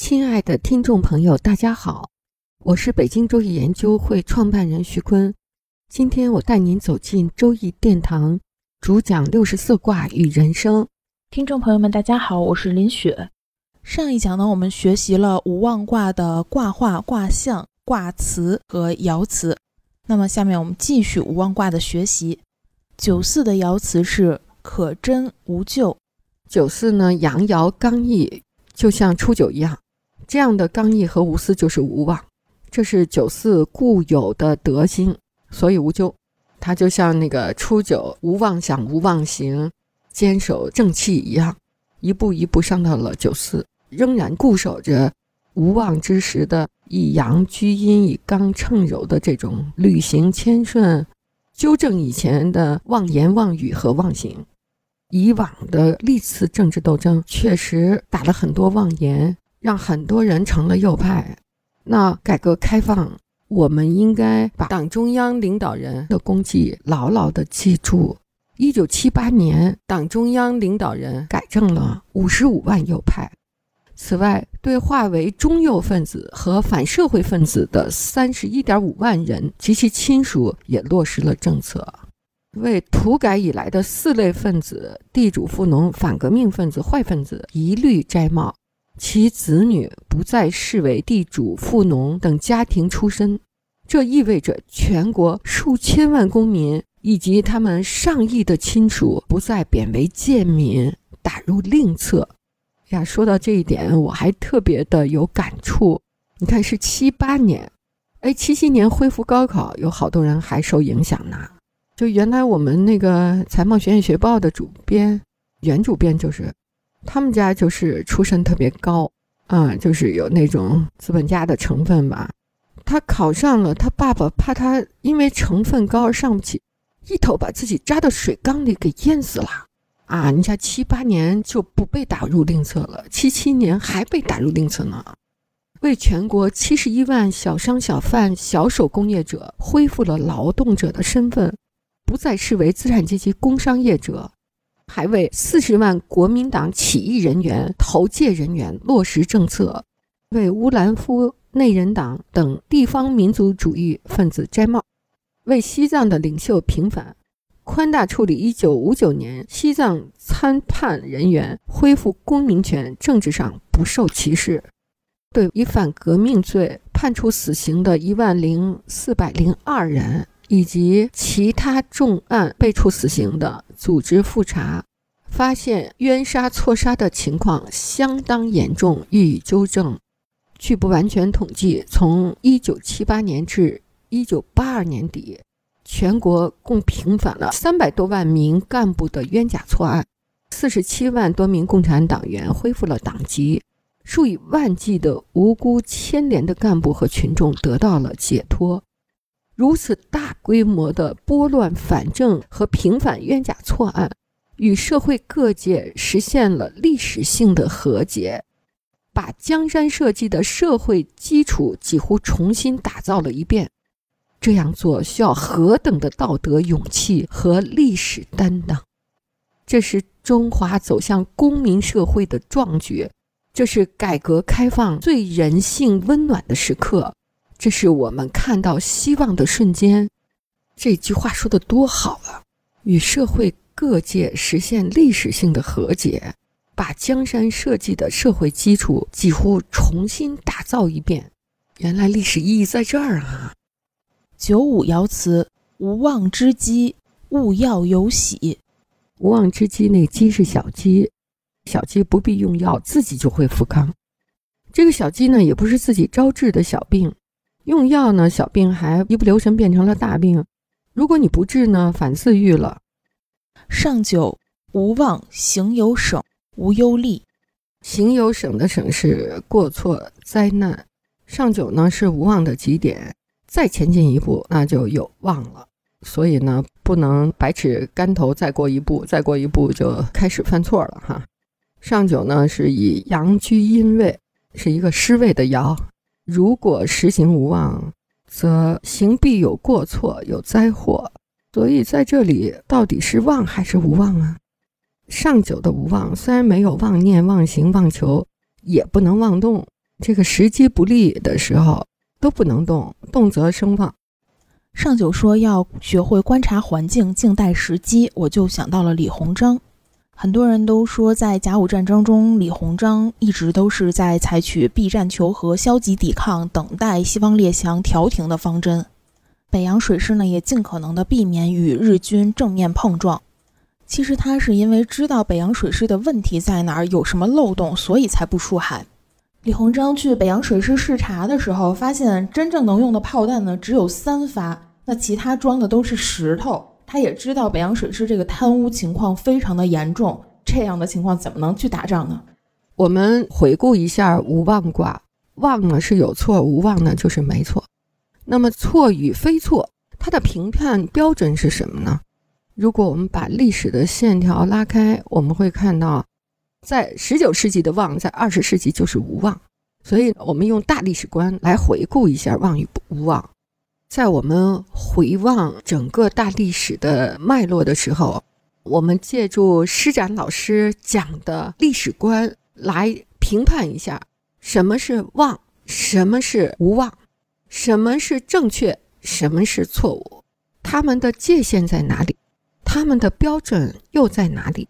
亲爱的听众朋友，大家好，我是北京周易研究会创办人徐鲲。今天我带您走进周易殿堂，主讲64卦与人生。听众朋友们，大家好，我是林雪。上一讲呢，我们学习了无妄卦的卦画、卦象、卦辞和爻辞。那么下面我们继续无妄卦的学习。94的爻辞是可贞无咎。94呢，阳爻刚毅，就像初九一样。这样的刚毅和无私就是无妄，这是94固有的德性，所以无咎。它就像那个初九无妄想、无妄行，坚守正气一样，一步一步上到了94，仍然固守着无妄之时的以阳居阴、以刚称柔的这种履行谦顺，纠正以前的妄言妄语和妄行。以往的历次政治斗争确实打了很多妄言，让很多人成了右派。那改革开放，我们应该把党中央领导人的功绩牢牢地记住。1978年，党中央领导人改正了55万右派。此外，对化为中右分子和反社会分子的 31.5 万人及其亲属也落实了政策。为土改以来的四类分子，地主、富农、反革命分子、坏分子，一律摘帽。其子女不再视为地主、富农等家庭出身，这意味着全国数千万公民以及他们上亿的亲属不再贬为贱民，打入另册。呀，说到这一点，我还特别的有感触。你看，是78年，77年恢复高考，有好多人还受影响呢。就原来我们那个财贸学院学报的主编，原主编就是。他们家就是出身特别高啊，就是有那种资本家的成分吧。他考上了，他爸爸怕他因为成分高而上不起，一头把自己扎到水缸里给淹死了啊！你像78年就不被打入另册了，77年还被打入另册呢。为全国71万小商小贩、小手工业者恢复了劳动者的身份，不再视为资产阶级工商业者。还为40万国民党起义人员、投界人员落实政策，为乌兰夫、内人党等地方民族主义分子摘帽，为西藏的领袖平反，宽大处理1959年西藏参判人员，恢复公民权，政治上不受歧视，对以反革命罪判处死刑的10402人。以及其他重案被处死刑的，组织复查，发现冤杀错杀的情况相当严重，予以纠正。据不完全统计，从1978年至1982年底，全国共平反了300多万名干部的冤假错案，47万多名共产党员恢复了党籍，数以万计的无辜牵连的干部和群众得到了解脱。如此大规模的拨乱反正和平反冤假错案，与社会各界实现了历史性的和解，把江山社稷的社会基础几乎重新打造了一遍。这样做需要何等的道德勇气和历史担当！这是中华走向公民社会的壮举，这是改革开放最人性温暖的时刻，这是我们看到希望的瞬间。这句话说得多好啊！与社会各界实现历史性的和解，把江山社稷的社会基础几乎重新打造一遍。原来历史意义在这儿啊！95爻辞，无妄之鸡，勿药有喜。无妄之鸡，那鸡是小鸡，小鸡不必用药，自己就会复康。这个小鸡呢，也不是自己招致的小病，用药呢，小病还一不留神变成了大病，如果你不治呢，反自愈了。上九，无妄行有省。无忧利。行由省的省是过错灾难，上九呢是无望的极点，再前进一步那就有望了。所以呢不能百尺竿头再过一步，再过一步就开始犯错了哈。上九呢是以阳居阴位，是一个失位的爻，如果实行无望，则行必有过错有灾祸。所以在这里到底是望还是无望啊？上九的无望虽然没有妄念妄行妄求，也不能妄动，这个时机不利的时候都不能动，动则生妄。上九说要学会观察环境，静待时机，我就想到了李鸿章。很多人都说在甲午战争中，李鸿章一直都是在采取避战求和、消极抵抗、等待西方列强调停的方针。北洋水师呢也尽可能的避免与日军正面碰撞。其实他是因为知道北洋水师的问题在哪儿，有什么漏洞，所以才不出海。李鸿章去北洋水师视察的时候，发现真正能用的炮弹呢只有3发，那其他装的都是石头。他也知道北洋水师这个贪污情况非常的严重，这样的情况怎么能去打仗呢？我们回顾一下无妄卦，妄呢是有错，无妄呢就是没错。那么错与非错，它的评判标准是什么呢？如果我们把历史的线条拉开，我们会看到在19世纪的妄，在20世纪就是无妄。所以我们用大历史观来回顾一下妄与无妄。在我们回望整个大历史的脉络的时候，我们借助施展老师讲的历史观来评判一下什么是妄，什么是无妄，什么是正确，什么是错误，他们的界限在哪里，他们的标准又在哪里。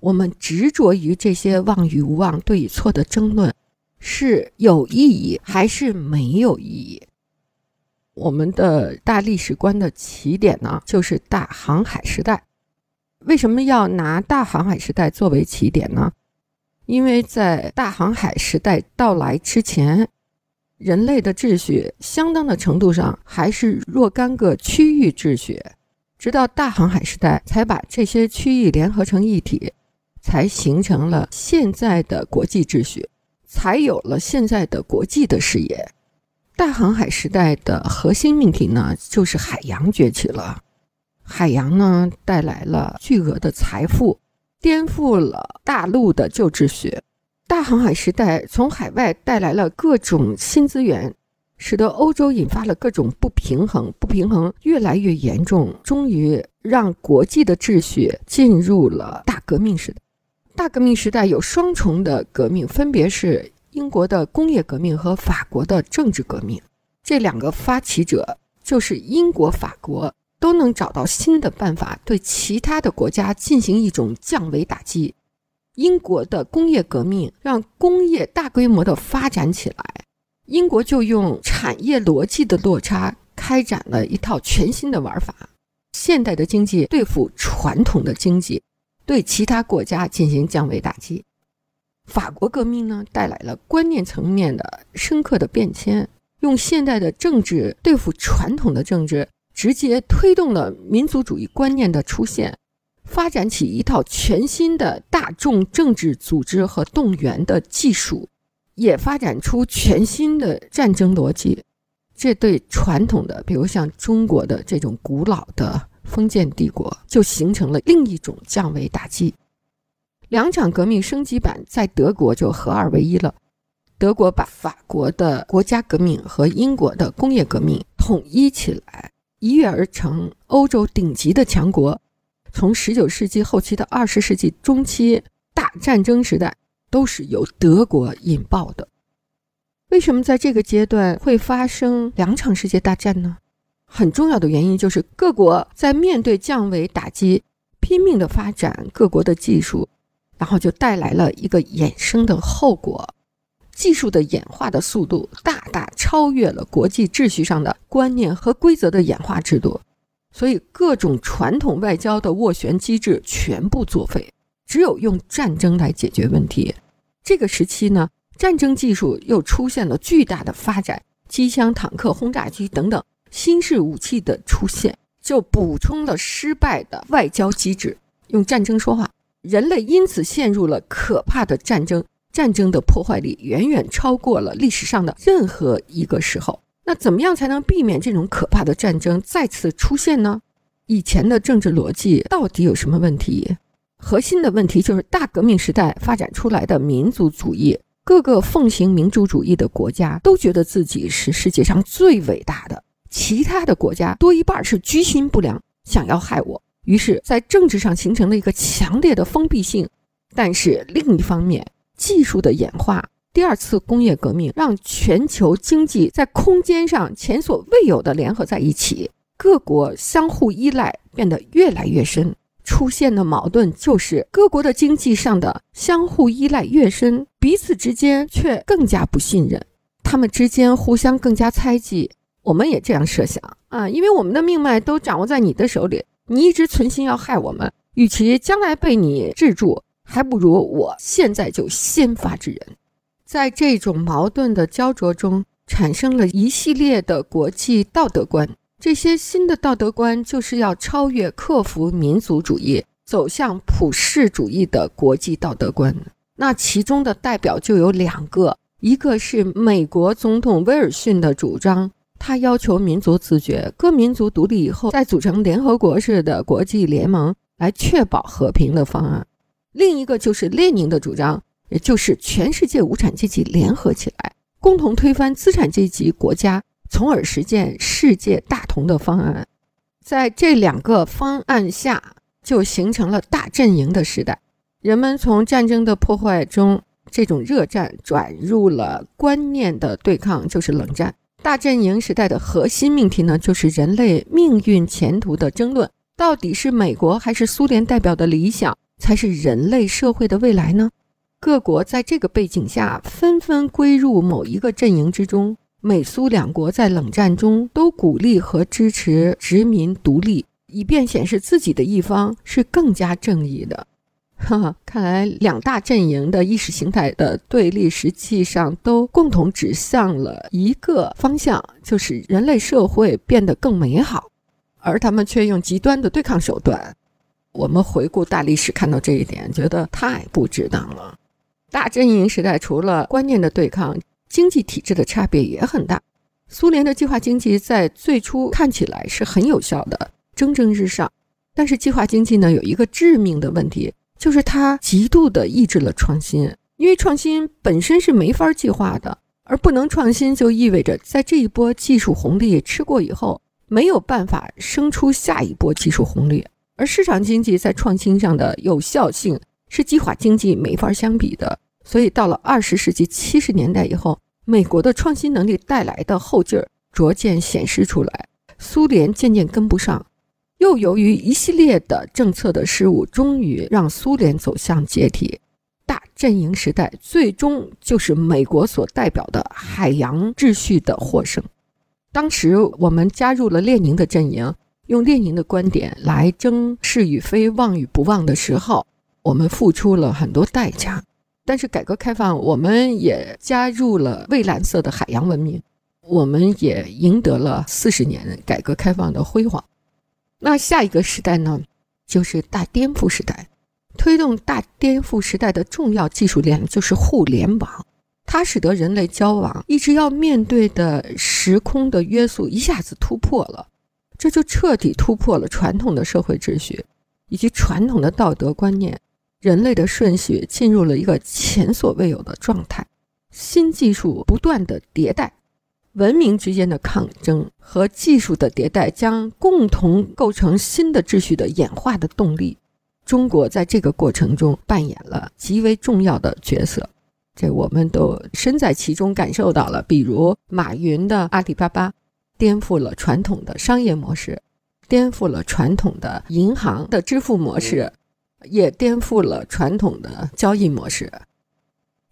我们执着于这些妄与无妄、对与错的争论是有意义还是没有意义。我们的大历史观的起点呢就是大航海时代。为什么要拿大航海时代作为起点呢？因为在大航海时代到来之前，人类的秩序相当的程度上还是若干个区域秩序，直到大航海时代才把这些区域联合成一体，才形成了现在的国际秩序，才有了现在的国际的视野。大航海时代的核心命题呢就是海洋崛起了。海洋呢带来了巨额的财富，颠覆了大陆的旧秩序。大航海时代从海外带来了各种新资源，使得欧洲引发了各种不平衡，不平衡越来越严重，终于让国际的秩序进入了大革命时代。大革命时代有双重的革命，分别是英国的工业革命和法国的政治革命。这两个发起者就是英国、法国，都能找到新的办法对其他的国家进行一种降维打击。英国的工业革命让工业大规模的发展起来，英国就用产业逻辑的落差开展了一套全新的玩法，现代的经济对付传统的经济，对其他国家进行降维打击。法国革命呢带来了观念层面的深刻的变迁，用现代的政治对付传统的政治，直接推动了民族主义观念的出现，发展起一套全新的大众政治组织和动员的技术，也发展出全新的战争逻辑。这对传统的，比如像中国的这种古老的封建帝国，就形成了另一种降维打击。两场革命升级版在德国就合二为一了。德国把法国的国家革命和英国的工业革命统一起来，一跃而成欧洲顶级的强国。从19世纪后期到20世纪中期大战争时代，都是由德国引爆的。为什么在这个阶段会发生2场世界大战呢？很重要的原因就是各国在面对降维打击，拼命的发展各国的技术，然后就带来了一个衍生的后果，技术的演化的速度大大超越了国际秩序上的观念和规则的演化制度。所以各种传统外交的斡旋机制全部作废，只有用战争来解决问题。这个时期呢，战争技术又出现了巨大的发展，机枪、坦克、轰炸机等等新式武器的出现，就补充了失败的外交机制。用战争说话，人类因此陷入了可怕的战争，战争的破坏力远远超过了历史上的任何一个时候。那怎么样才能避免这种可怕的战争再次出现呢？以前的政治逻辑到底有什么问题？核心的问题就是大革命时代发展出来的民族主义，各个奉行民主主义的国家都觉得自己是世界上最伟大的，其他的国家多一半是居心不良，想要害我，于是在政治上形成了一个强烈的封闭性。但是另一方面，技术的演化，第二次工业革命让全球经济在空间上前所未有的联合在一起，各国相互依赖变得越来越深，出现的矛盾就是各国的经济上的相互依赖越深，彼此之间却更加不信任，他们之间互相更加猜忌。我们也这样设想啊，因为我们的命脉都掌握在你的手里，你一直存心要害我们，与其将来被你制住，还不如我现在就先发制人。在这种矛盾的焦灼中，产生了一系列的国际道德观，这些新的道德观就是要超越克服民族主义，走向普世主义的国际道德观。那其中的代表就有两个，一个是美国总统威尔逊的主张，他要求民族自决，各民族独立以后再组成联合国式的国际联盟来确保和平的方案。另一个就是列宁的主张，也就是全世界无产阶级联合起来，共同推翻资产阶级国家，从而实践世界大同的方案。在这两个方案下，就形成了大阵营的时代，人们从战争的破坏中，这种热战转入了观念的对抗，就是冷战。大阵营时代的核心命题呢，就是人类命运前途的争论，到底是美国还是苏联代表的理想才是人类社会的未来呢？各国在这个背景下纷纷归入某一个阵营之中，美苏两国在冷战中都鼓励和支持殖民独立，以便显示自己的一方是更加正义的。看来两大阵营的意识形态的对立实际上都共同指向了一个方向，就是人类社会变得更美好，而他们却用极端的对抗手段。我们回顾大历史看到这一点，觉得太不值当了。大阵营时代除了观念的对抗，经济体制的差别也很大。苏联的计划经济在最初看起来是很有效的，蒸蒸日上，但是计划经济呢，有一个致命的问题，就是它极度的抑制了创新，因为创新本身是没法计划的，而不能创新就意味着在这一波技术红利吃过以后，没有办法生出下一波技术红利，而市场经济在创新上的有效性是计划经济没法相比的。所以到了20世纪70年代以后，美国的创新能力带来的后劲儿逐渐显示出来，苏联渐渐跟不上，又由于一系列的政策的失误，终于让苏联走向解体。大阵营时代最终就是美国所代表的海洋秩序的获胜。当时我们加入了列宁的阵营，用列宁的观点来争是与非、忘与不忘的时候，我们付出了很多代价。但是改革开放，我们也加入了蔚蓝色的海洋文明，我们也赢得了40年改革开放的辉煌。那下一个时代呢，就是大颠覆时代。推动大颠覆时代的重要技术链就是互联网，它使得人类交往一直要面对的时空的约束一下子突破了，这就彻底突破了传统的社会秩序以及传统的道德观念，人类的顺序进入了一个前所未有的状态。新技术不断的迭代，文明之间的抗争和技术的迭代将共同构成新的秩序的演化的动力。中国在这个过程中扮演了极为重要的角色，这我们都身在其中感受到了。比如马云的阿里巴巴颠覆了传统的商业模式，颠覆了传统的银行的支付模式，也颠覆了传统的交易模式。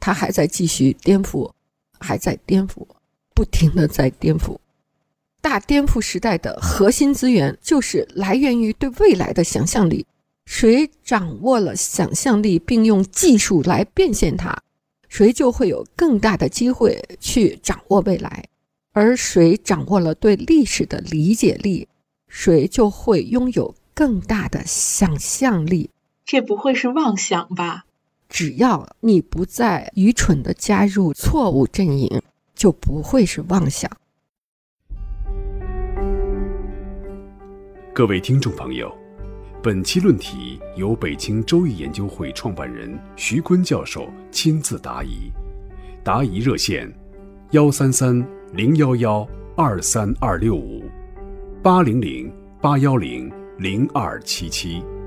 它还在继续颠覆，还在颠覆，不停地在颠覆。大颠覆时代的核心资源就是来源于对未来的想象力，谁掌握了想象力并用技术来变现它，谁就会有更大的机会去掌握未来，而谁掌握了对历史的理解力，谁就会拥有更大的想象力，这不会是妄想吧？只要你不再愚蠢地加入错误阵营，就不会是妄想。各位听众朋友，本期论题由北京周易研究会创办人徐坤教授亲自答疑，答疑热线133-011-23265，800-810-0277。